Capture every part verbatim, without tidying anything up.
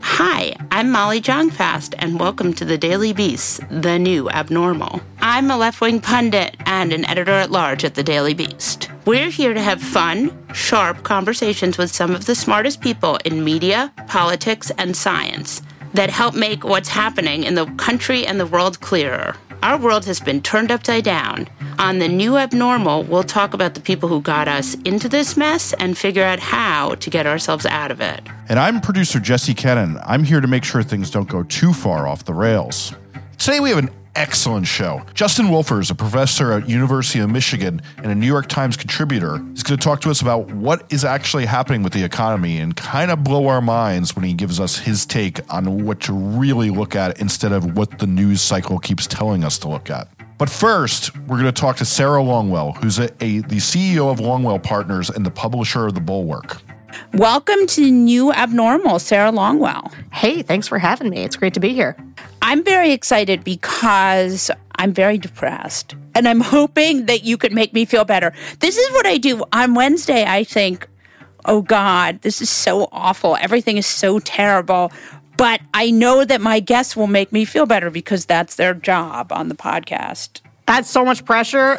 Hi, I'm Molly Jong-Fast, and welcome to The Daily Beast, The New Abnormal. I'm a left-wing pundit and an editor-at-large at The Daily Beast. We're here to have fun, sharp conversations with some of the smartest people in media, politics, and science that help make what's happening in the country and the world clearer. Our world has been turned upside down. On The New Abnormal, we'll talk about the people who got us into this mess and figure out how to get ourselves out of it. And I'm producer Jesse Kennan. I'm here to make sure things don't go too far off the rails. Today we have an excellent show. Justin Wolfers, a professor at University of Michigan and a New York Times contributor, is going to talk to us about what is actually happening with the economy and kind of blow our minds when he gives us his take on what to really look at instead of what the news cycle keeps telling us to look at. But first, we're going to talk to Sarah Longwell, who's a, a, the C E O of Longwell Partners and the publisher of The Bulwark. Welcome to New Abnormal, Sarah Longwell. Hey, thanks for having me. It's great to be here. I'm very excited because I'm very depressed, and I'm hoping that you could make me feel better. This is what I do. On Wednesday, I think, oh, God, this is so awful. Everything is so terrible. But I know that my guests will make me feel better because that's their job on the podcast. That's so much pressure.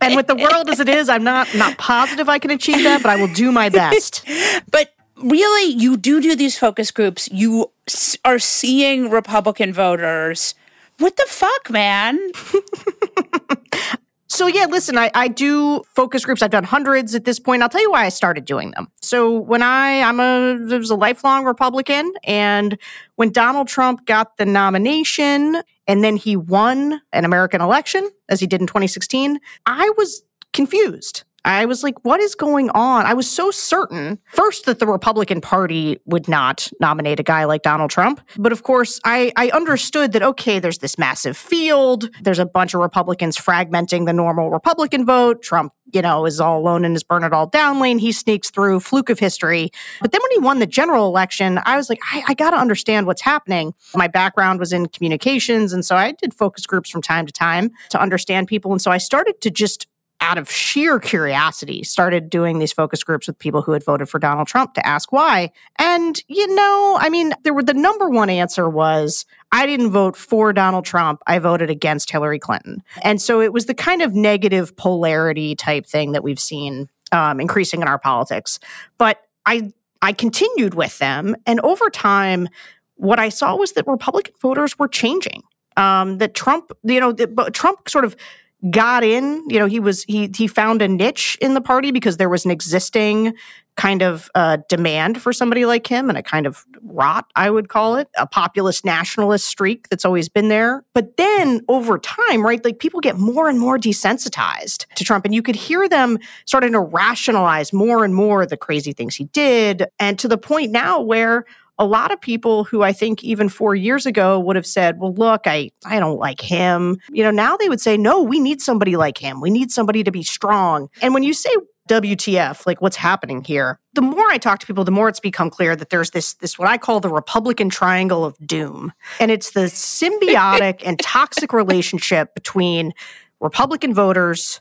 And with the world as it is, I'm not not positive I can achieve that, but I will do my best. But really, you do do these focus groups. You are seeing Republican voters. What the fuck, man? So yeah, listen, I, I do focus groups. I've done hundreds at this point. I'll tell you why I started doing them. So when I, I'm a, I was a lifelong Republican, and when Donald Trump got the nomination and then he won an American election, as he did in twenty sixteen, I was confused. I was like, what is going on? I was so certain, first, that the Republican Party would not nominate a guy like Donald Trump. But of course, I, I understood that, okay, there's this massive field. There's a bunch of Republicans fragmenting the normal Republican vote. Trump, you know, is all alone in his burn it all down lane. He sneaks through, fluke of history. But then when he won the general election, I was like, I, I got to understand what's happening. My background was in communications. And so I did focus groups from time to time to understand people. And so I started to just, out of sheer curiosity, started doing these focus groups with people who had voted for Donald Trump to ask why. And, you know, I mean, there were the number one answer was, I didn't vote for Donald Trump. I voted against Hillary Clinton. And so it was the kind of negative polarity type thing that we've seen um, increasing in our politics. But I, I continued with them. And over time, what I saw was that Republican voters were changing. Um, that Trump, you know, that Trump sort of got in, you know, he was he he found a niche in the party because there was an existing kind of uh, demand for somebody like him and a kind of rot, I would call it, a populist nationalist streak that's always been there. But then over time, right, like people get more and more desensitized to Trump, and you could hear them starting to rationalize more and more the crazy things he did, and to the point now where a lot of people who I think even four years ago would have said, well, look, I, I don't like him. You know, now they would say, no, we need somebody like him. We need somebody to be strong. And when you say W T F, like what's happening here, the more I talk to people, the more it's become clear that there's this, this what I call the Republican triangle of doom. And it's the symbiotic and toxic relationship between Republican voters,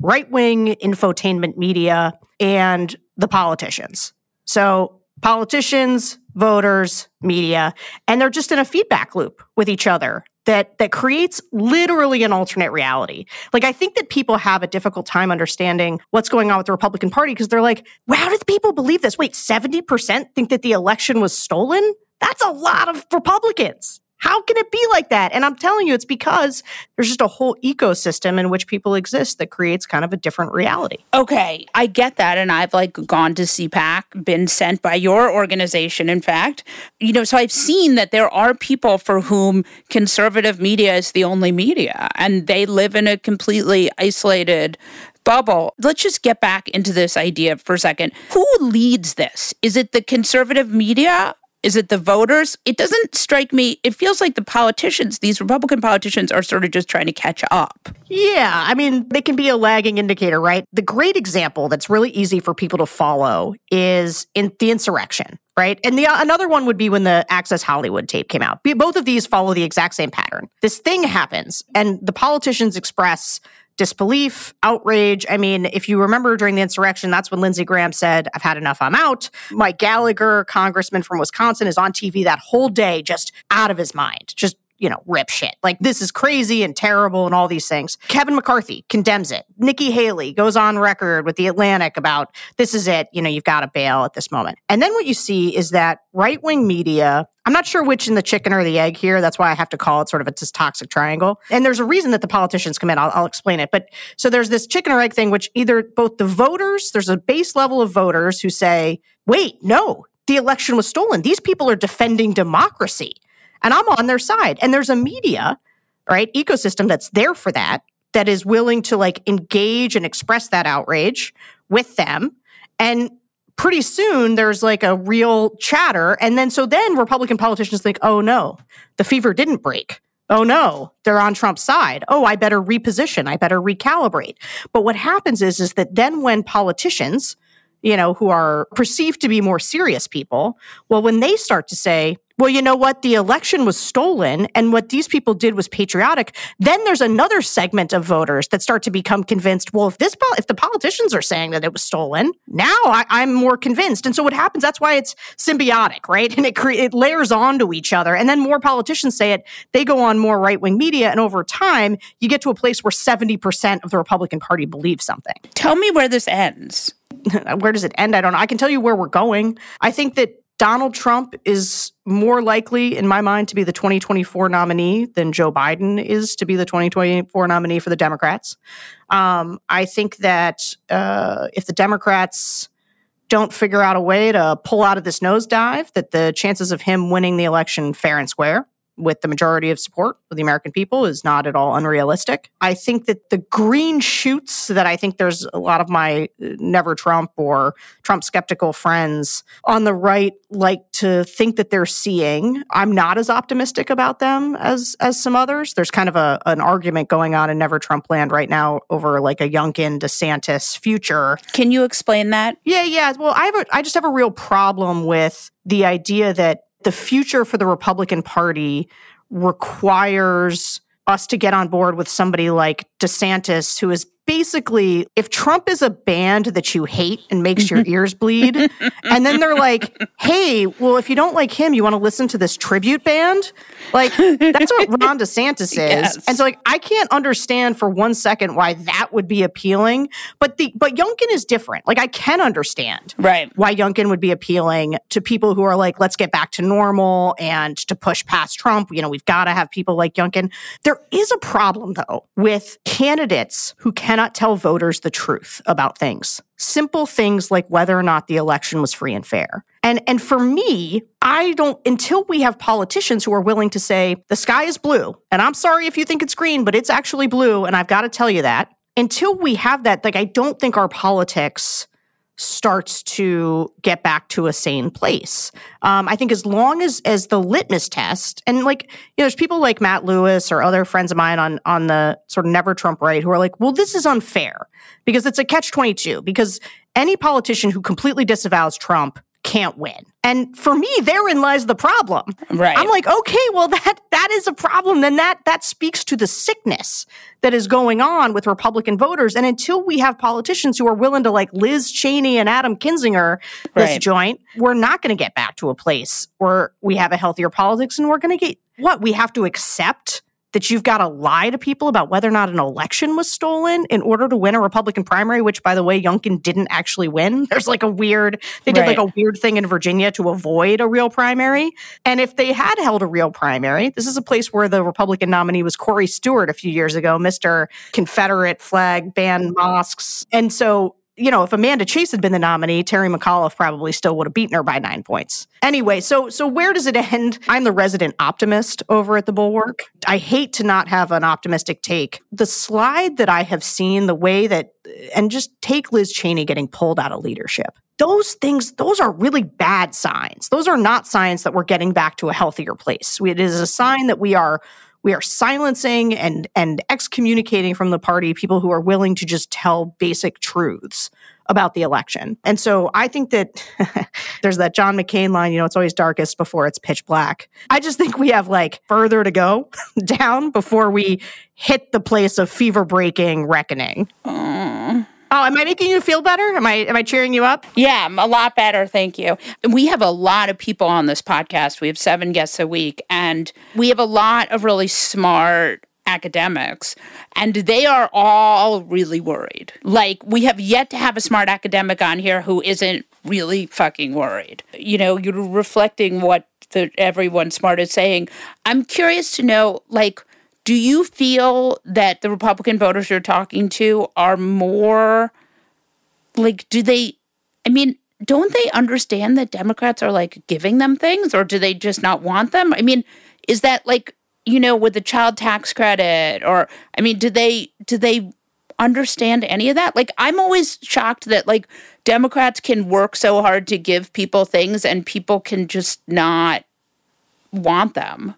right-wing infotainment media, and the politicians. So politicians, voters, media, and they're just in a feedback loop with each other that that creates literally an alternate reality. Like, I think that people have a difficult time understanding what's going on with the Republican Party because they're like, well, how did people believe this? Wait, seventy percent think that the election was stolen? That's a lot of Republicans. How can it be like that? And I'm telling you, it's because there's just a whole ecosystem in which people exist that creates kind of a different reality. Okay, I get that. And I've like gone to C PAC, been sent by your organization, in fact. You know, so I've seen that there are people for whom conservative media is the only media, and they live in a completely isolated bubble. Let's just get back into this idea for a second. Who leads this? Is it the conservative media? Is it the voters? It doesn't strike me. It feels like the politicians, these Republican politicians, are sort of just trying to catch up. Yeah. I mean, they can be a lagging indicator, right? The great example that's really easy for people to follow is in the insurrection, right? And the another one would be when the Access Hollywood tape came out. Both of these follow the exact same pattern. This thing happens, and the politicians express disbelief, outrage. I mean, if you remember during the insurrection, that's when Lindsey Graham said, I've had enough, I'm out. Mike Gallagher, congressman from Wisconsin, is on T V that whole day, just out of his mind, just, you know, rip shit. Like, this is crazy and terrible and all these things. Kevin McCarthy condemns it. Nikki Haley goes on record with The Atlantic about, this is it, you know, you've got to bail at this moment. And then what you see is that right-wing media, I'm not sure which in the chicken or the egg here. That's why I have to call it sort of a toxic triangle. And there's a reason that the politicians come in. I'll, I'll explain it. But so there's this chicken or egg thing, which either both the voters, there's a base level of voters who say, wait, no, the election was stolen. These people are defending democracy. And I'm on their side. And there's a media, right, ecosystem that's there for that, that is willing to like engage and express that outrage with them. And pretty soon there's like a real chatter. And then so then Republican politicians think, oh, no, the fever didn't break. Oh, no, they're on Trump's side. Oh, I better reposition. I better recalibrate. But what happens is, is that then when politicians, you know, who are perceived to be more serious people, well, when they start to say, well, you know what, the election was stolen and what these people did was patriotic, then there's another segment of voters that start to become convinced, well, if this if the politicians are saying that it was stolen, now I, I'm more convinced. And so what happens, that's why it's symbiotic, right? And it, cre- it layers onto each other. And then more politicians say it, they go on more right-wing media. And over time, you get to a place where seventy percent of the Republican Party believes something. Tell me where this ends. Where does it end? I don't know. I can tell you where we're going. I think that Donald Trump is more likely, in my mind, to be the twenty twenty-four nominee than Joe Biden is to be the twenty twenty-four nominee for the Democrats. Um, I think that uh, if the Democrats don't figure out a way to pull out of this nosedive, that the chances of him winning the election fair and square with the majority of support of the American people is not at all unrealistic. I think that the green shoots that I think there's a lot of my never Trump or Trump skeptical friends on the right like to think that they're seeing, I'm not as optimistic about them as as some others. There's kind of a an argument going on in never Trump land right now over like a Youngkin DeSantis future. Can you explain that? Yeah, yeah. Well, I have a, I just have a real problem with the idea that the future for the Republican Party requires us to get on board with somebody like DeSantis, who is basically, if Trump is a band that you hate and makes your ears bleed, and then they're like, hey, well, if you don't like him, you want to listen to this tribute band? Like, that's what Ron DeSantis is. Yes. And so, like, I can't understand for one second why that would be appealing. But the but Youngkin is different. Like, I can understand right. why Youngkin would be appealing to people who are like, let's get back to normal and to push past Trump. You know, we've got to have people like Youngkin. There is a problem, though, with candidates who can cannot tell voters the truth about things. Simple things like whether or not the election was free and fair. And and for me, I don't, until we have politicians who are willing to say, the sky is blue, and I'm sorry if you think it's green, but it's actually blue, and I've got to tell you that. Until we have that, like, I don't think our politics starts to get back to a sane place. Um, I think as long as as the litmus test, and like, you know, there's people like Matt Lewis or other friends of mine on on the sort of never Trump right who are like, well, this is unfair because it's a catch twenty-two, because any politician who completely disavows Trump can't win. And for me, therein lies the problem. Right. I'm like, okay, well, that that is a problem. Then that that speaks to the sickness that is going on with Republican voters. And until we have politicians who are willing to, like Liz Cheney and Adam Kinzinger, this right. joint, we're not going to get back to a place where we have a healthier politics. And we're going to get, what, we have to accept that you've got to lie to people about whether or not an election was stolen in order to win a Republican primary, which, by the way, Youngkin didn't actually win. There's like a weird, they did right. like a weird thing in Virginia to avoid a real primary. And if they had held a real primary, this is a place where the Republican nominee was Corey Stewart a few years ago, Mister Confederate flag, ban mosques. And so you know, if Amanda Chase had been the nominee, Terry McAuliffe probably still would have beaten her by nine points. Anyway, so so where does it end? I'm the resident optimist over at The Bulwark. I hate to not have an optimistic take. The slide that I have seen, the way that, and just take Liz Cheney getting pulled out of leadership. Those things, those are really bad signs. Those are not signs that we're getting back to a healthier place. It is a sign that we are We are silencing and and excommunicating from the party people who are willing to just tell basic truths about the election. And so I think that there's that John McCain line, you know, it's always darkest before it's pitch black. I just think we have like further to go down before we hit the place of fever-breaking reckoning. Mm. Oh, am I making you feel better? Am I am I cheering you up? Yeah, I'm a lot better, thank you. We have a lot of people on this podcast. We have seven guests a week, and we have a lot of really smart academics, and they are all really worried. Like, we have yet to have a smart academic on here who isn't really fucking worried. You know, you're reflecting what the, everyone smart is saying. I'm curious to know, like, do you feel that the Republican voters you're talking to are more, like, do they, I mean, don't they understand that Democrats are, like, giving them things, or do they just not want them? I mean, is that, like, you know, with the child tax credit, or, I mean, do they, do they understand any of that? Like, I'm always shocked that, like, Democrats can work so hard to give people things and people can just not want them.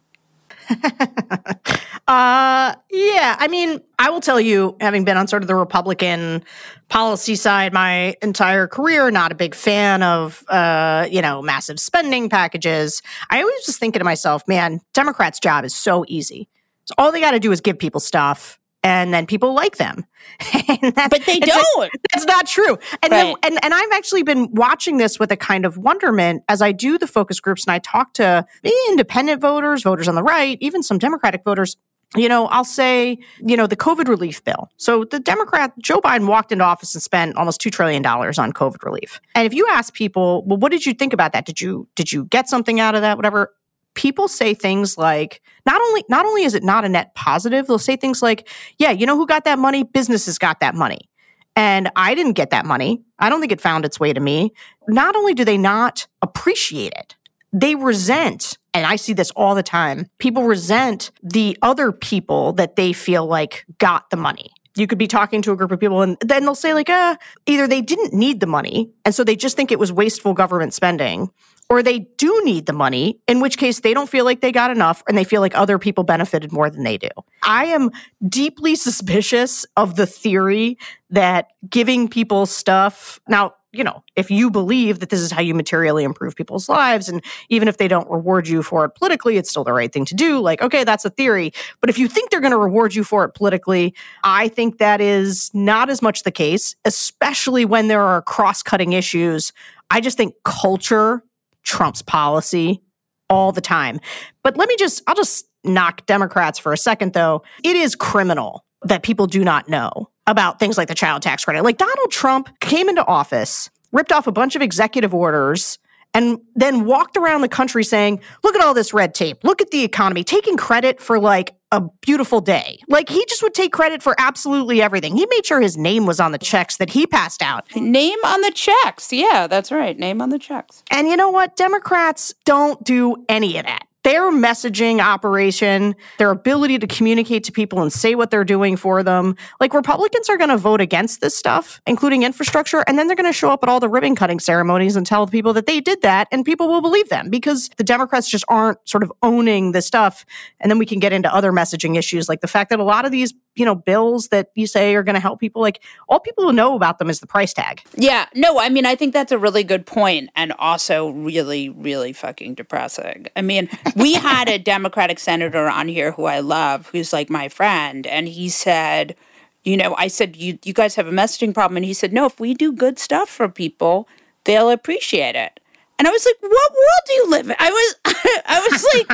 uh, yeah, I mean, I will tell you, having been on sort of the Republican policy side my entire career, not a big fan of, uh, you know, massive spending packages. I always was thinking to myself, man, Democrats' job is so easy. So all they got to do is give people stuff, and then people like them. that, but they don't. Like, that's not true. And, right. then, and and I've actually been watching this with a kind of wonderment as I do the focus groups and I talk to independent voters, voters on the right, even some Democratic voters. You know, I'll say, you know, the COVID relief bill. So the Democrat, Joe Biden walked into office and spent almost two trillion dollars on COVID relief. And if you ask people, well, what did you think about that? Did you did you get something out of that, whatever? People say things like, not only not only is it not a net positive, they'll say things like, yeah, you know who got that money? Businesses got that money. And I didn't get that money. I don't think it found its way to me. Not only do they not appreciate it, they resent, and I see this all the time, people resent the other people that they feel like got the money. You could be talking to a group of people and then they'll say like, uh, either they didn't need the money and so they just think it was wasteful government spending, or they do need the money, in which case they don't feel like they got enough and they feel like other people benefited more than they do. I am deeply suspicious of the theory that giving people stuff... Now, you know, if you believe that this is how you materially improve people's lives, and even if they don't reward you for it politically, it's still the right thing to do. Like, okay, that's a theory. But if you think they're going to reward you for it politically, I think that is not as much the case, especially when there are cross-cutting issues. I just think culture trumps policy all the time. But let me just, I'll just knock Democrats for a second, though. It is criminal that people do not know about things like the child tax credit. Like, Donald Trump came into office, ripped off a bunch of executive orders, and then walked around the country saying, look at all this red tape, look at the economy, taking credit for, like, a beautiful day. Like, he just would take credit for absolutely everything. He made sure his name was on the checks that he passed out. Name on the checks. Yeah, that's right. Name on the checks. And you know what? Democrats don't do any of that. Their messaging operation, their ability to communicate to people and say what they're doing for them. Like, Republicans are going to vote against this stuff, including infrastructure, and then they're going to show up at all the ribbon-cutting ceremonies and tell the people that they did that, and people will believe them because the Democrats just aren't sort of owning this stuff. And then we can get into other messaging issues, like the fact that a lot of these, you know, bills that you say are going to help people, like, all people who know about them is the price tag. Yeah. No, I mean, I think that's a really good point, and also really, really fucking depressing. I mean... We had a Democratic senator on here who I love, who's like my friend, and he said, you know, I said, you you guys have a messaging problem. And he said, no, if we do good stuff for people, they'll appreciate it. And I was like, what world do you live in? I was, I was like,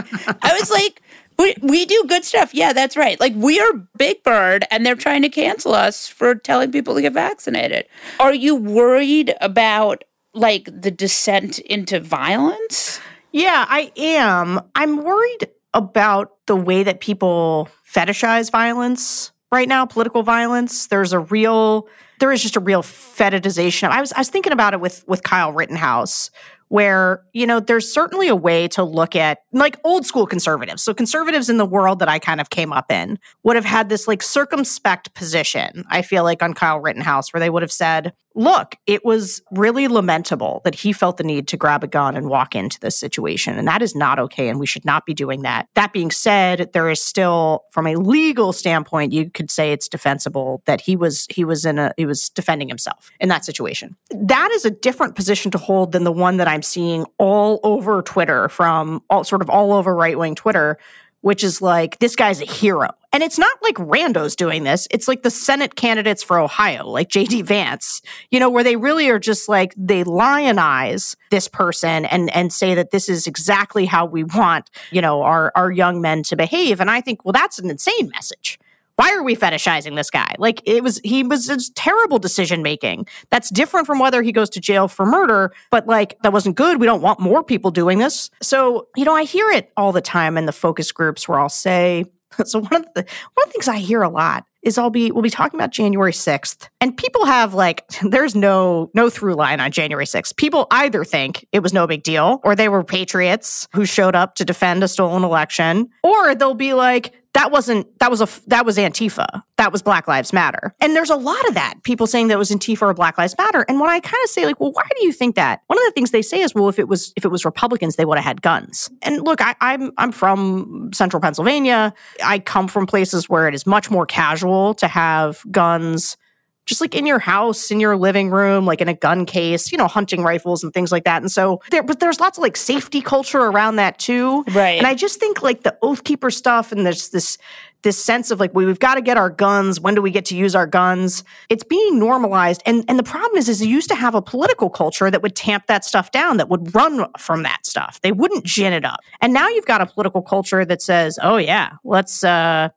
I was like, we, we do good stuff. Yeah, that's right. Like, we are Big Bird, and they're trying to cancel us for telling people to get vaccinated. Are you worried about, like, the descent into violence? Yeah, I am. I'm worried about the way that people fetishize violence right now, political violence. There's a real, there is just a real fetidization. I was I was thinking about it with with Kyle Rittenhouse, where, you know, there's certainly a way to look at, like, old school conservatives. So conservatives in the world that I kind of came up in would have had this, like, circumspect position, I feel like, on Kyle Rittenhouse, where they would have said, look, it was really lamentable that he felt the need to grab a gun and walk into this situation. And that is not okay. And we should not be doing that. That being said, there is still, from a legal standpoint, you could say it's defensible that he was he was in a he was defending himself in that situation. That is a different position to hold than the one that I'm seeing all over Twitter, from all sort of all over right-wing Twitter, which is like, this guy's a hero. And it's not like randos doing this. It's like the Senate candidates for Ohio, like J D. Vance, you know, where they really are just like, they lionize this person and and say that this is exactly how we want, you know, our, our young men to behave. And I think, well, that's an insane message. Why are we fetishizing this guy? Like, it was, he was it's terrible decision-making. That's different from whether he goes to jail for murder, but, like, that wasn't good. We don't want more people doing this. So, you know, I hear it all the time in the focus groups where I'll say, so one of the, one of the things I hear a lot is I'll be, we'll be talking about January sixth, and people have, like, there's no, no through line on January sixth. People either think it was no big deal, or they were patriots who showed up to defend a stolen election, or they'll be like, That wasn't, that was a, that was Antifa. That was Black Lives Matter. And there's a lot of that, people saying that it was Antifa or Black Lives Matter. And when I kind of say, like, well, why do you think that? One of the things they say is, well, if it was, if it was Republicans, they would have had guns. And look, I, I'm, I'm from central Pennsylvania. I come from places where it is much more casual to have guns, just like in your house, in your living room, like in a gun case, you know, hunting rifles and things like that. And so, there, but there's lots of, like, safety culture around that too. Right. And I just think, like, the Oath Keeper stuff, and there's this this sense of, like, well, we've got to get our guns. When do we get to use our guns? It's being normalized. And and the problem is, is they used to have a political culture that would tamp that stuff down, that would run from that stuff. They wouldn't gin it up. And now you've got a political culture that says, oh yeah, let's uh,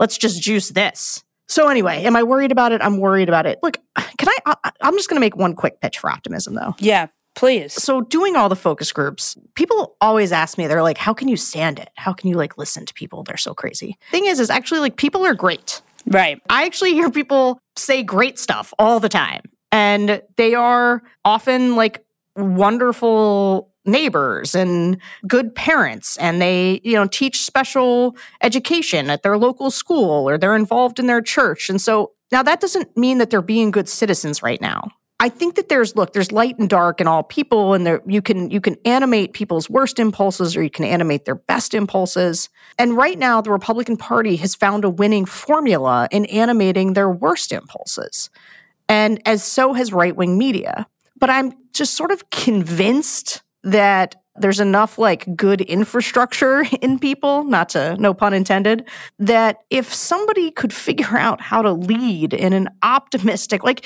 let's just juice this. So anyway, am I worried about it? I'm worried about it. Look, can I, I I'm just going to make one quick pitch for optimism, though. Yeah, please. So doing all the focus groups, people always ask me, they're like, how can you stand it? How can you, like, listen to people? They're so crazy. Thing is, is actually, like, people are great. Right. I actually hear people say great stuff all the time. And they are often, like, wonderful neighbors and good parents, and they, you know, teach special education at their local school, or they're involved in their church. And so now that doesn't mean that they're being good citizens right now. I think that there's, look, there's light and dark in all people, and there, you can you can animate people's worst impulses, or you can animate their best impulses. And right now, the Republican Party has found a winning formula in animating their worst impulses. And as so has right-wing media. But I'm just sort of convinced that there's enough, like, good infrastructure in people, not to, no pun intended, that if somebody could figure out how to lead in an optimistic, like,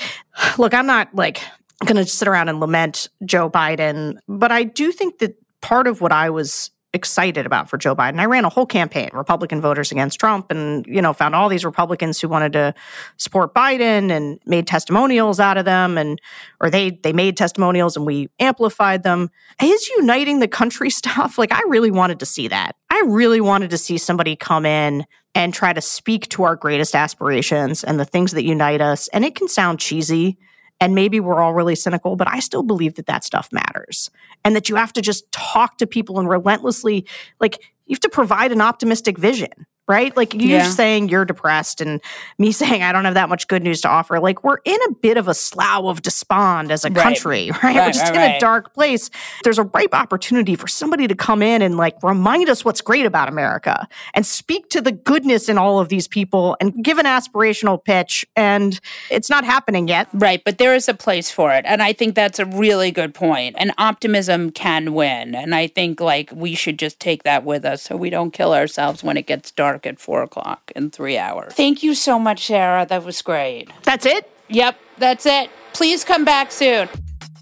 look, I'm not, like, going to sit around and lament Joe Biden, but I do think that part of what I was excited about for Joe Biden, I ran a whole campaign, Republican voters against Trump, and, you know, found all these Republicans who wanted to support Biden and made testimonials out of them, and or they they made testimonials and we amplified them. His uniting the country stuff, like, I really wanted to see that. I really wanted to see somebody come in and try to speak to our greatest aspirations and the things that unite us. And it can sound cheesy, and maybe we're all really cynical, but I still believe that that stuff matters, and that you have to just talk to people and relentlessly, like, you have to provide an optimistic vision, right? Like, you yeah. saying you're depressed and me saying I don't have that much good news to offer. Like, we're in a bit of a slough of despond as a right. country, right? right? We're just right, in right. a dark place. There's a ripe opportunity for somebody to come in and, like, remind us what's great about America and speak to the goodness in all of these people and give an aspirational pitch. And it's not happening yet. Right, but there is a place for it. And I think that's a really good point. And optimism can win. And I think, like, we should just take that with us so we don't kill ourselves when it gets dark at four o'clock in three hours. Thank you so much, Sarah. That was great. That's it? Yep, that's it. Please come back soon.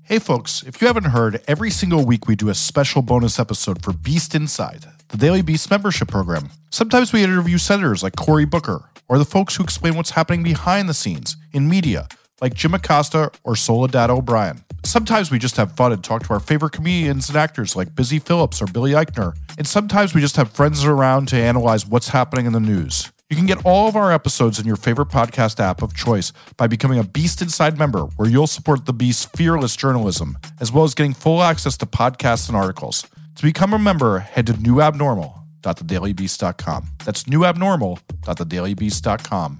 Hey, folks, if you haven't heard, every single week we do a special bonus episode for Beast Inside, the Daily Beast membership program. Sometimes we interview senators like Cory Booker, or the folks who explain what's happening behind the scenes in media, like Jim Acosta or Soledad O'Brien. Sometimes we just have fun and talk to our favorite comedians and actors like Busy Phillips or Billy Eichner. And sometimes we just have friends around to analyze what's happening in the news. You can get all of our episodes in your favorite podcast app of choice by becoming a Beast Inside member, where you'll support the Beast's fearless journalism, as well as getting full access to podcasts and articles. To become a member, head to new abnormal dot the daily beast dot com. That's new abnormal dot the daily beast dot com.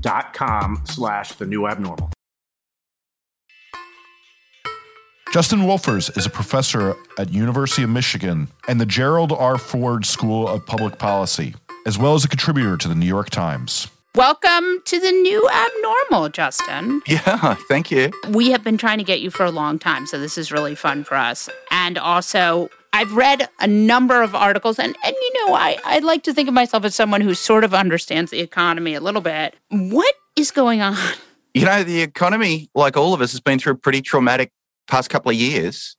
dot com slash the new abnormal. Justin Wolfers is a professor at University of Michigan and the Gerald R. Ford School of Public Policy, as well as a contributor to the New York Times. Welcome to the new abnormal, Justin. Yeah, thank you. We have been trying to get you for a long time, so this is really fun for us. And also, I've read a number of articles, and, and you know, I, I like to think of myself as someone who sort of understands the economy a little bit. What is going on? You know, the economy, like all of us, has been through a pretty traumatic past couple of years,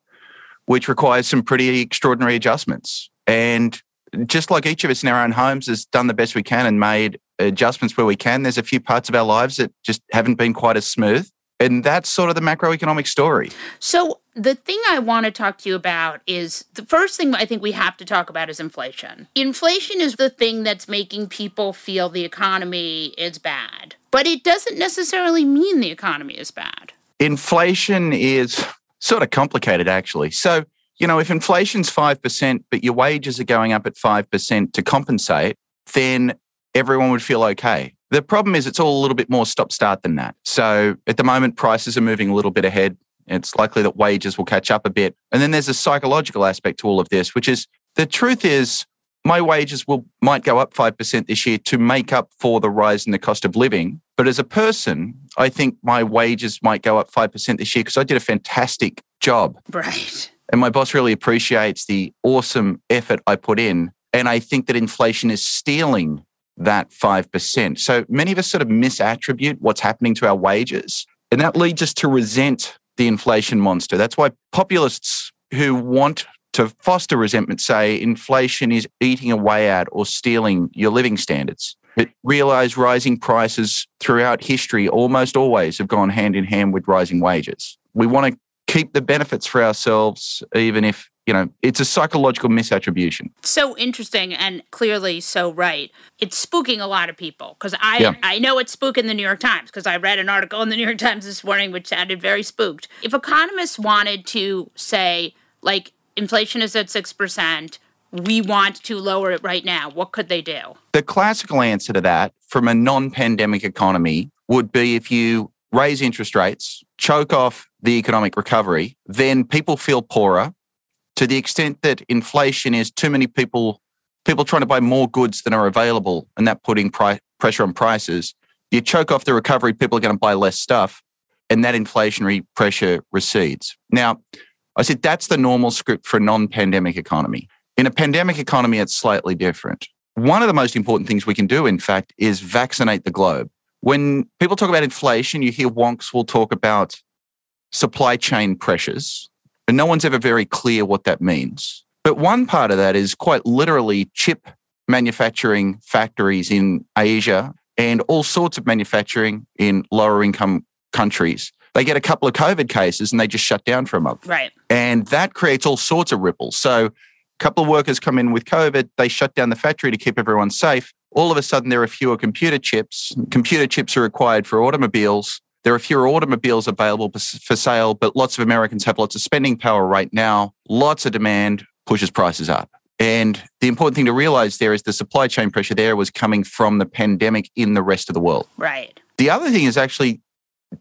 which requires some pretty extraordinary adjustments. And just like each of us in our own homes has done the best we can and made adjustments where we can, there's a few parts of our lives that just haven't been quite as smooth. And that's sort of the macroeconomic story. So the thing I want to talk to you about is, the first thing I think we have to talk about is inflation. Inflation is the thing that's making people feel the economy is bad, but it doesn't necessarily mean the economy is bad. Inflation is sort of complicated, actually. So, you know, if inflation's five percent, but your wages are going up at five percent to compensate, then everyone would feel okay. The problem is it's all a little bit more stop-start than that. So at the moment, prices are moving a little bit ahead. It's likely that wages will catch up a bit. And then there's a psychological aspect to all of this, which is the truth is my wages will might go up five percent this year to make up for the rise in the cost of living. But as a person, I think my wages might go up five percent this year because I did a fantastic job. Right. And my boss really appreciates the awesome effort I put in. And I think that inflation is stealing that five percent. So many of us sort of misattribute what's happening to our wages. And that leads us to resent the inflation monster. That's why populists who want to foster resentment say inflation is eating away at or stealing your living standards. But realize rising prices throughout history almost always have gone hand in hand with rising wages. We want to keep the benefits for ourselves, even if you know, it's a psychological misattribution. So interesting and clearly so right. It's spooking a lot of people because I yeah. I know it's spooking the New York Times because I read an article in the New York Times this morning which sounded very spooked. If economists wanted to say, like, inflation is at six percent, we want to lower it right now, what could they do? The classical answer to that from a non-pandemic economy would be if you raise interest rates, choke off the economic recovery, then people feel poorer to the extent that inflation is too many people, people trying to buy more goods than are available, and that putting pri- pressure on prices. You choke off the recovery, people are going to buy less stuff, and that inflationary pressure recedes. Now, I said that's the normal script for a non-pandemic economy. In a pandemic economy, it's slightly different. One of the most important things we can do, in fact, is vaccinate the globe. When people talk about inflation, you hear wonks will talk about supply chain pressures, and no one's ever very clear what that means. But one part of that is quite literally chip manufacturing factories in Asia and all sorts of manufacturing in lower income countries. They get a couple of COVID cases and they just shut down for a month. Right. And that creates all sorts of ripples. So a couple of workers come in with COVID, they shut down the factory to keep everyone safe. All of a sudden, there are fewer computer chips. Computer chips are required for automobiles. There are fewer automobiles available for sale, but lots of Americans have lots of spending power right now. Lots of demand pushes prices up. And the important thing to realize there is the supply chain pressure there was coming from the pandemic in the rest of the world. Right. The other thing is actually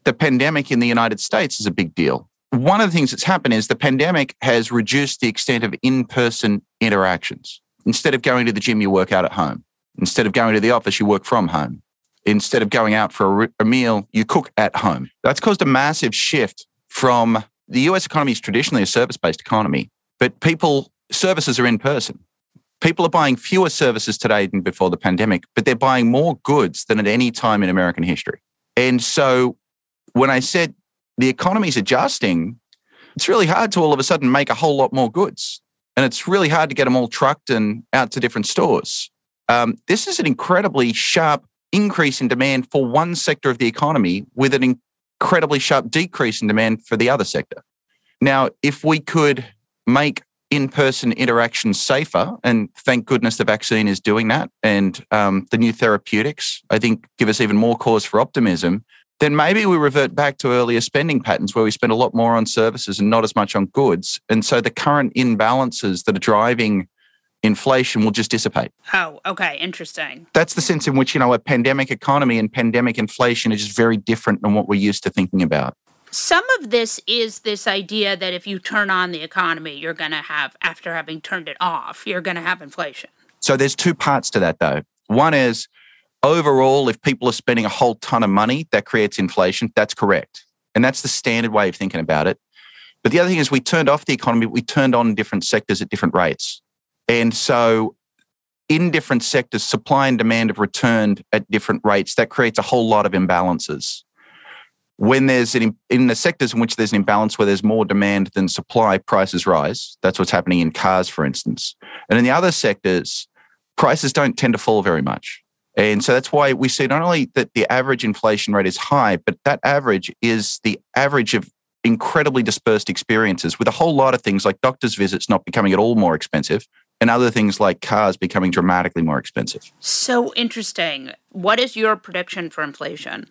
the pandemic in the United States is a big deal. One of the things that's happened is the pandemic has reduced the extent of in-person interactions. Instead of going to the gym, you work out at home. Instead of going to the office, you work from home. Instead of going out for a, a meal, you cook at home. That's caused a massive shift from the U S economy is traditionally a service-based economy, but people, services are in person. People are buying fewer services today than before the pandemic, but they're buying more goods than at any time in American history. And so when I said the economy's adjusting, it's really hard to all of a sudden make a whole lot more goods. And it's really hard to get them all trucked and out to different stores. Um, this is an incredibly sharp increase in demand for one sector of the economy with an incredibly sharp decrease in demand for the other sector. Now, if we could make in-person interactions safer, and thank goodness the vaccine is doing that, and um, the new therapeutics, I think, give us even more cause for optimism, then maybe we revert back to earlier spending patterns where we spend a lot more on services and not as much on goods. And so the current imbalances that are driving inflation will just dissipate. Oh, okay. Interesting. That's the sense in which, you know, a pandemic economy and pandemic inflation is just very different than what we're used to thinking about. Some of this is this idea that if you turn on the economy, you're going to have, after having turned it off, you're going to have inflation. So there's two parts to that, though. One is overall, if people are spending a whole ton of money, that creates inflation. That's correct. And that's the standard way of thinking about it. But the other thing is we turned off the economy, but we turned on different sectors at different rates. And so in different sectors, supply and demand have returned at different rates. That creates a whole lot of imbalances. When there's an, in the sectors in which there's an imbalance where there's more demand than supply, prices rise. That's what's happening in cars, for instance. And in the other sectors, prices don't tend to fall very much. And so that's why we see not only that the average inflation rate is high, but that average is the average of incredibly dispersed experiences with a whole lot of things like doctor's visits not becoming at all more expensive, and other things like cars becoming dramatically more expensive. So interesting. What is your prediction for inflation?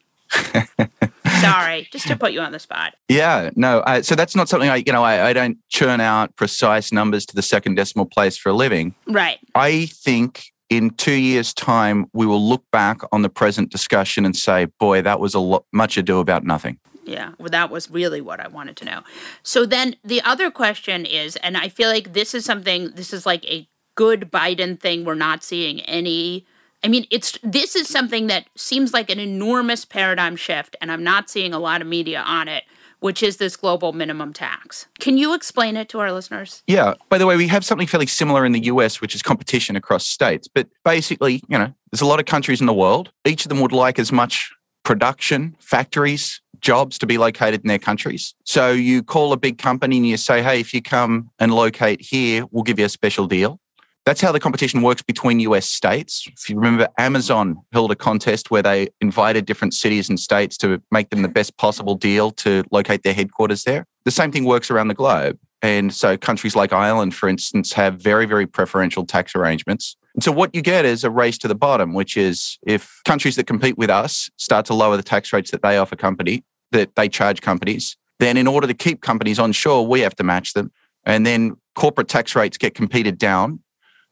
Sorry, just to put you on the spot. Yeah, no. I, so that's not something I, you know, I, I don't churn out precise numbers to the second decimal place for a living. Right. I think in two years' time, we will look back on the present discussion and say, boy, that was a lot, much ado about nothing. Yeah, well, that was really what I wanted to know. So then the other question is, and I feel like this is something, this is like a good Biden thing. We're not seeing any, I mean, it's this is something that seems like an enormous paradigm shift, and I'm not seeing a lot of media on it, which is this global minimum tax. Can you explain it to our listeners? Yeah. By the way, we have something fairly similar in the U S, which is competition across states. But basically, you know, there's a lot of countries in the world. Each of them would like as much production, factories, jobs to be located in their countries. So you call a big company and you say, hey, if you come and locate here, we'll give you a special deal. That's how the competition works between U S states. If you remember, Amazon held a contest where they invited different cities and states to make them the best possible deal to locate their headquarters there. The same thing works around the globe. And so countries like Ireland, for instance, have very, very preferential tax arrangements. And so what you get is a race to the bottom, which is if countries that compete with us start to lower the tax rates that they offer company, that they charge companies, then in order to keep companies onshore, we have to match them. And then corporate tax rates get competed down.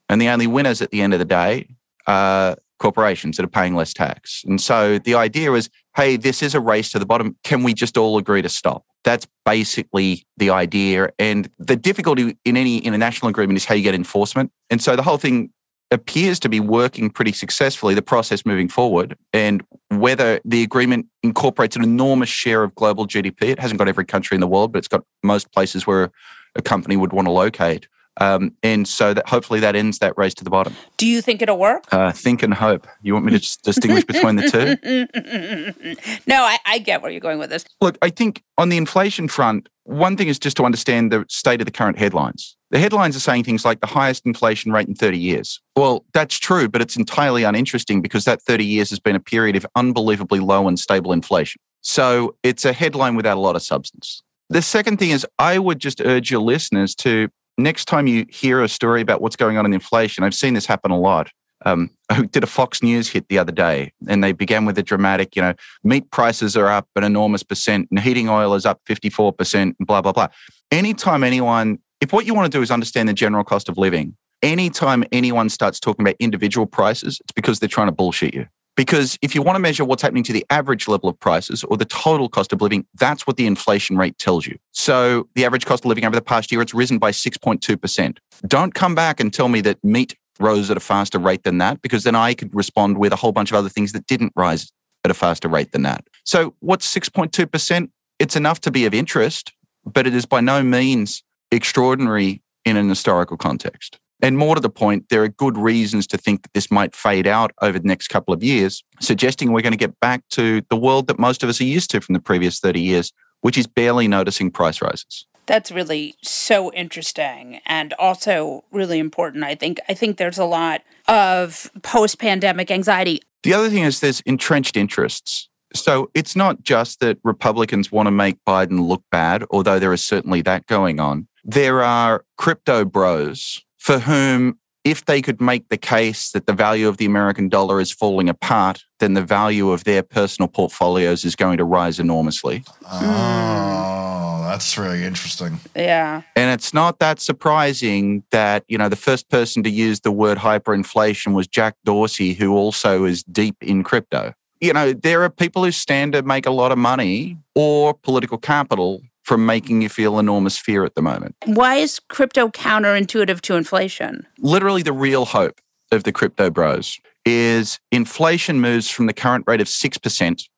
And the only winners at the end of the day are corporations that are paying less tax. And so the idea is, hey, this is a race to the bottom. Can we just all agree to stop? That's basically the idea. And the difficulty in any international agreement is how you get enforcement. And so the whole thing appears to be working pretty successfully, the process moving forward. And whether the agreement incorporates an enormous share of global G D P, it hasn't got every country in the world, but it's got most places where a company would want to locate. Um, and so that hopefully that ends that race to the bottom. Do you think it'll work? Uh, think and hope. You want me to just distinguish between the two? No, I, I get where you're going with this. Look, I think on the inflation front, one thing is just to understand the state of the current headlines. The headlines are saying things like the highest inflation rate in thirty years. Well, that's true, but it's entirely uninteresting because that thirty years has been a period of unbelievably low and stable inflation. So it's a headline without a lot of substance. The second thing is I would just urge your listeners to, next time you hear a story about what's going on in inflation, I've seen this happen a lot. Um, I did a Fox News hit the other day and they began with a dramatic, you know, meat prices are up an enormous percent and heating oil is up fifty-four percent and blah, blah, blah. Anytime anyone, if what you want to do is understand the general cost of living, anytime anyone starts talking about individual prices, it's because they're trying to bullshit you. Because if you want to measure what's happening to the average level of prices or the total cost of living, that's what the inflation rate tells you. So the average cost of living over the past year, it's risen by six point two percent. Don't come back and tell me that meat rose at a faster rate than that, because then I could respond with a whole bunch of other things that didn't rise at a faster rate than that. So what's six point two percent? It's enough to be of interest, but it is by no means extraordinary in an historical context. And more to the point, there are good reasons to think that this might fade out over the next couple of years, suggesting we're going to get back to the world that most of us are used to from the previous thirty years, which is barely noticing price rises. That's really so interesting and also really important. I think I think there's a lot of post-pandemic anxiety. The other thing is there's entrenched interests. So it's not just that Republicans want to make Biden look bad, although there is certainly that going on. There are crypto bros for whom, if they could make the case that the value of the American dollar is falling apart, then the value of their personal portfolios is going to rise enormously. Oh, that's really interesting. Yeah. And it's not that surprising that, you know, the first person to use the word hyperinflation was Jack Dorsey, who also is deep in crypto. You know, there are people who stand to make a lot of money or political capital from making you feel enormous fear at the moment. Why is crypto counterintuitive to inflation? Literally the real hope of the crypto bros is inflation moves from the current rate of six percent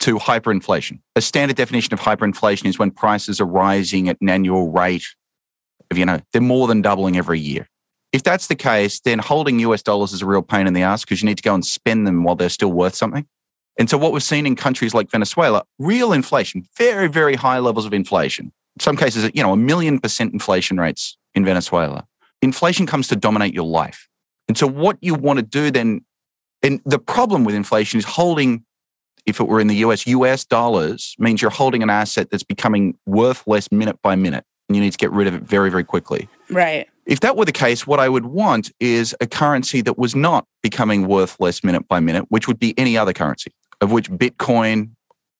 to hyperinflation. A standard definition of hyperinflation is when prices are rising at an annual rate of, you know, they're more than doubling every year. If that's the case, then holding U S dollars is a real pain in the ass because you need to go and spend them while they're still worth something. And so what we've seen in countries like Venezuela, real inflation, very, very high levels of inflation. In some cases, you know, a million percent inflation rates in Venezuela. Inflation comes to dominate your life. And so what you want to do then, and the problem with inflation is holding, if it were in the U S, U S dollars means you're holding an asset that's becoming worth less minute by minute. And you need to get rid of it very, very quickly. Right. If that were the case, what I would want is a currency that was not becoming worth less minute by minute, which would be any other currency, of which Bitcoin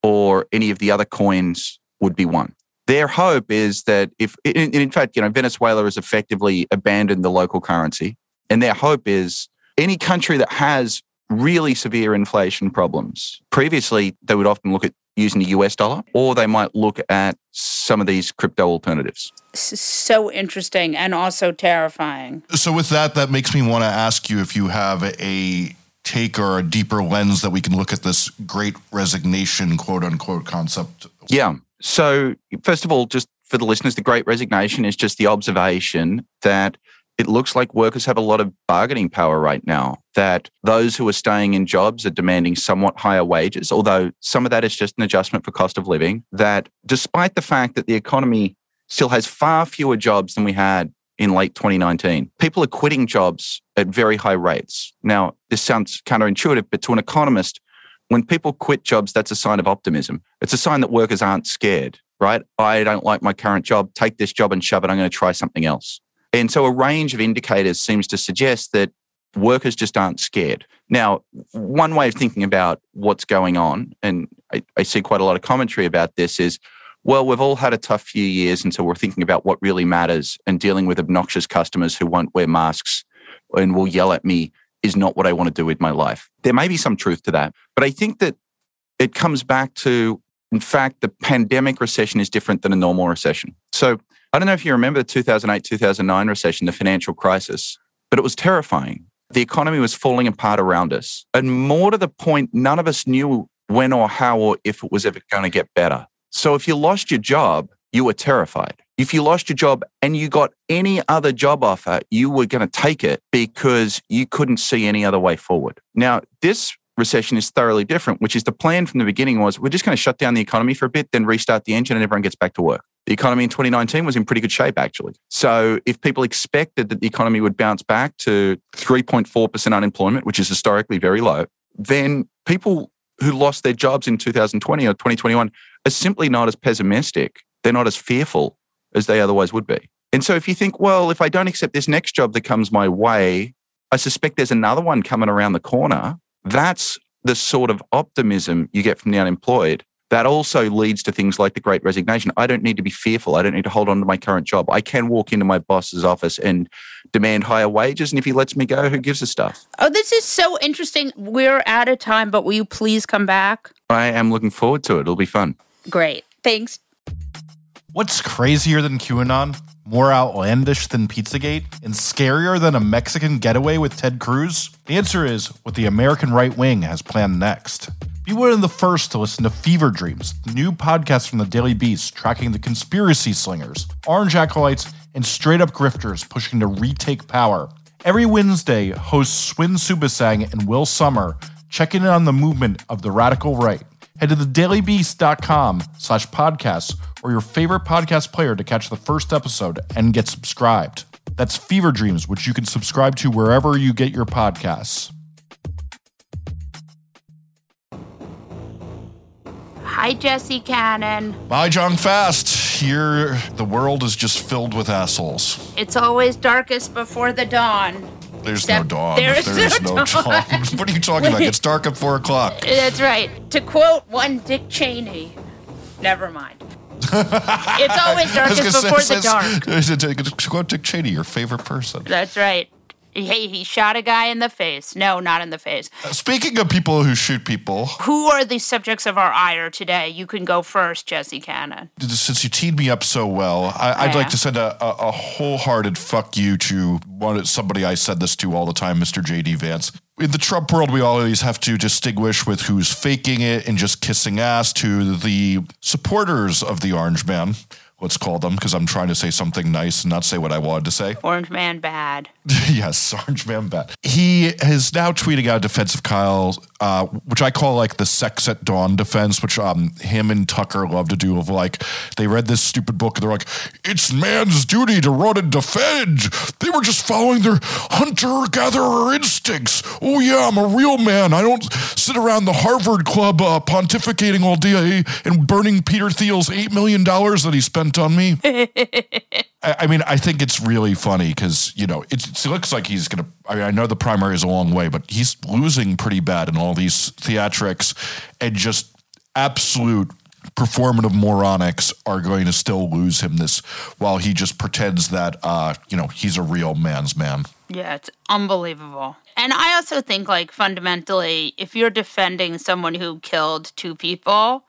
or any of the other coins would be one. Their hope is that if, in fact, you know, Venezuela has effectively abandoned the local currency. And their hope is any country that has really severe inflation problems, previously they would often look at using the U S dollar, or they might look at some of these crypto alternatives. So interesting and also terrifying. So with that, that makes me want to ask you if you have a take or a deeper lens that we can look at this great resignation, quote unquote, concept. Yeah. So first of all, just for the listeners, the great resignation is just the observation that it looks like workers have a lot of bargaining power right now, that those who are staying in jobs are demanding somewhat higher wages, although some of that is just an adjustment for cost of living, that despite the fact that the economy still has far fewer jobs than we had in late twenty nineteen, people are quitting jobs at very high rates. Now, this sounds counterintuitive, but to an economist, when people quit jobs, that's a sign of optimism. It's a sign that workers aren't scared. right? I don't like my current job. Take this job and shove it. I'm going to try something else. And so a range of indicators seems to suggest that workers just aren't scared. Now, one way of thinking about what's going on, and I, I see quite a lot of commentary about this, is, well, we've all had a tough few years, and so we're thinking about what really matters, and dealing with obnoxious customers who won't wear masks and will yell at me is not what I want to do with my life. There may be some truth to that, but I think that it comes back to, in fact, the pandemic recession is different than a normal recession. So I don't know if you remember the two thousand eight, two thousand nine recession, the financial crisis, but it was terrifying. The economy was falling apart around us. And more to the point, none of us knew when or how or if it was ever going to get better. So if you lost your job, you were terrified. If you lost your job and you got any other job offer, you were going to take it because you couldn't see any other way forward. Now, this recession is thoroughly different, which is the plan from the beginning was, we're just going to shut down the economy for a bit, then restart the engine and everyone gets back to work. The economy in twenty nineteen was in pretty good shape, actually. So if people expected that the economy would bounce back to three point four percent unemployment, which is historically very low, then people who lost their jobs in two thousand twenty or twenty twenty-one are simply not as pessimistic. They're not as fearful as they otherwise would be. And so if you think, well, if I don't accept this next job that comes my way, I suspect there's another one coming around the corner. That's the sort of optimism you get from the unemployed. That also leads to things like the Great Resignation. I don't need to be fearful. I don't need to hold on to my current job. I can walk into my boss's office and demand higher wages. And if he lets me go, who gives a stuff? Oh, this is so interesting. We're out of time, but will you please come back? I am looking forward to it. It'll be fun. Great. Thanks. What's crazier than QAnon? More outlandish than Pizzagate? And scarier than a Mexican getaway with Ted Cruz? The answer is what the American right wing has planned next. Be one of the first to listen to Fever Dreams, the new podcast from The Daily Beast tracking the conspiracy slingers, orange acolytes, and straight-up grifters pushing to retake power. Every Wednesday, hosts Swin Subasang and Will Sommer check in on the movement of the radical right. Head to thedailybeast.com slash podcasts or your favorite podcast player to catch the first episode and get subscribed. That's Fever Dreams, which you can subscribe to wherever you get your podcasts. Hi, Jesse Cannon. Molly Jong-Fast. Here, the world is just filled with assholes. It's always darkest before the dawn. There's Except no dawn. There is, there is no, no dawn. dawn. What are you talking about? It's dark at four o'clock. That's right. To quote one Dick Cheney, never mind. It's always darkest before say, the dark. To quote Dick Cheney, your favorite person. That's right. Hey, he shot a guy in the face. No, not in the face. Speaking of people who shoot people. Who are the subjects of our ire today? You can go first, Jesse Cannon. Since you teed me up so well, I, yeah. I'd like to send a, a, a wholehearted fuck you to one, somebody I said this to all the time, Mister J D. Vance. In the Trump world, we always have to distinguish with who's faking it and just kissing ass to the supporters of the Orange Man. Let's call them, because I'm trying to say something nice and not say what I wanted to say. Orange man bad. Yes, orange man bad. He is now tweeting out a defense of Kyle, uh, which I call like the sex at dawn defense, which um, him and Tucker love to do of like, they read this stupid book and they're like, it's man's duty to run and defend. They were just following their hunter-gatherer instincts. Oh yeah, I'm a real man. I don't sit around the Harvard Club uh, pontificating all day and burning Peter Thiel's eight million dollars that he spent on me. I, I mean, I think it's really funny because, you know, it's, it looks like he's going to, I mean, I know the primary is a long way, but he's losing pretty bad in all these theatrics, and just absolute performative moronics are going to still lose him this while he just pretends that, uh, you know, he's a real man's man. Yeah, it's unbelievable. And I also think, like, fundamentally, if you're defending someone who killed two people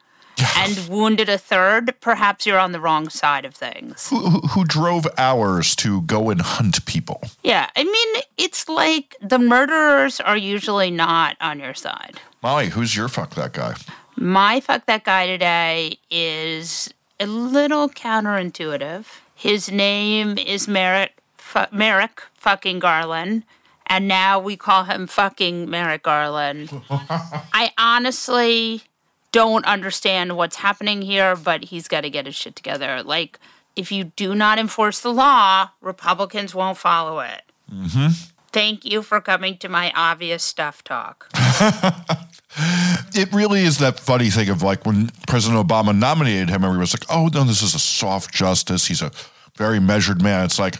and wounded a third, perhaps you're on the wrong side of things. Who, who, who drove hours to go and hunt people. Yeah, I mean, it's like the murderers are usually not on your side. Molly, who's your fuck that guy? My fuck that guy today is a little counterintuitive. His name is Merrick, fu- Merrick fucking Garland. And now we call him fucking Merrick Garland. I honestly don't understand what's happening here, but he's got to get his shit together. Like, if you do not enforce the law, Republicans won't follow it. Mm-hmm. Thank you for coming to my obvious stuff talk. It really is that funny thing of like when President Obama nominated him, everybody was like, oh, no, this is a soft justice. He's a very measured man. It's like,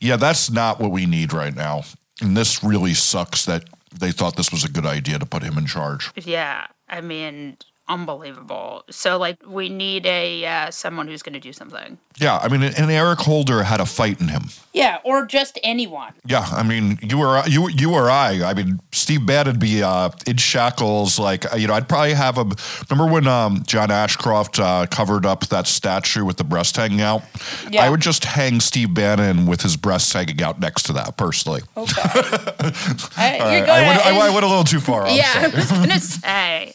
yeah, that's not what we need right now. And this really sucks that they thought this was a good idea to put him in charge. Yeah, I mean, unbelievable. So, like, we need a uh, someone who's going to do something. Yeah, I mean, and Eric Holder had a fight in him. Yeah, or just anyone. Yeah, I mean, you or you, you or I. I mean, Steve Bannon would be uh, in shackles. Like, you know, I'd probably have him. Remember when um, John Ashcroft uh, covered up that statue with the breast hanging out? Yeah. I would just hang Steve Bannon with his breasts hanging out next to that. Personally, okay. I, All right. I, went, I, I went a little too far. I'm yeah, sorry. I was going to say.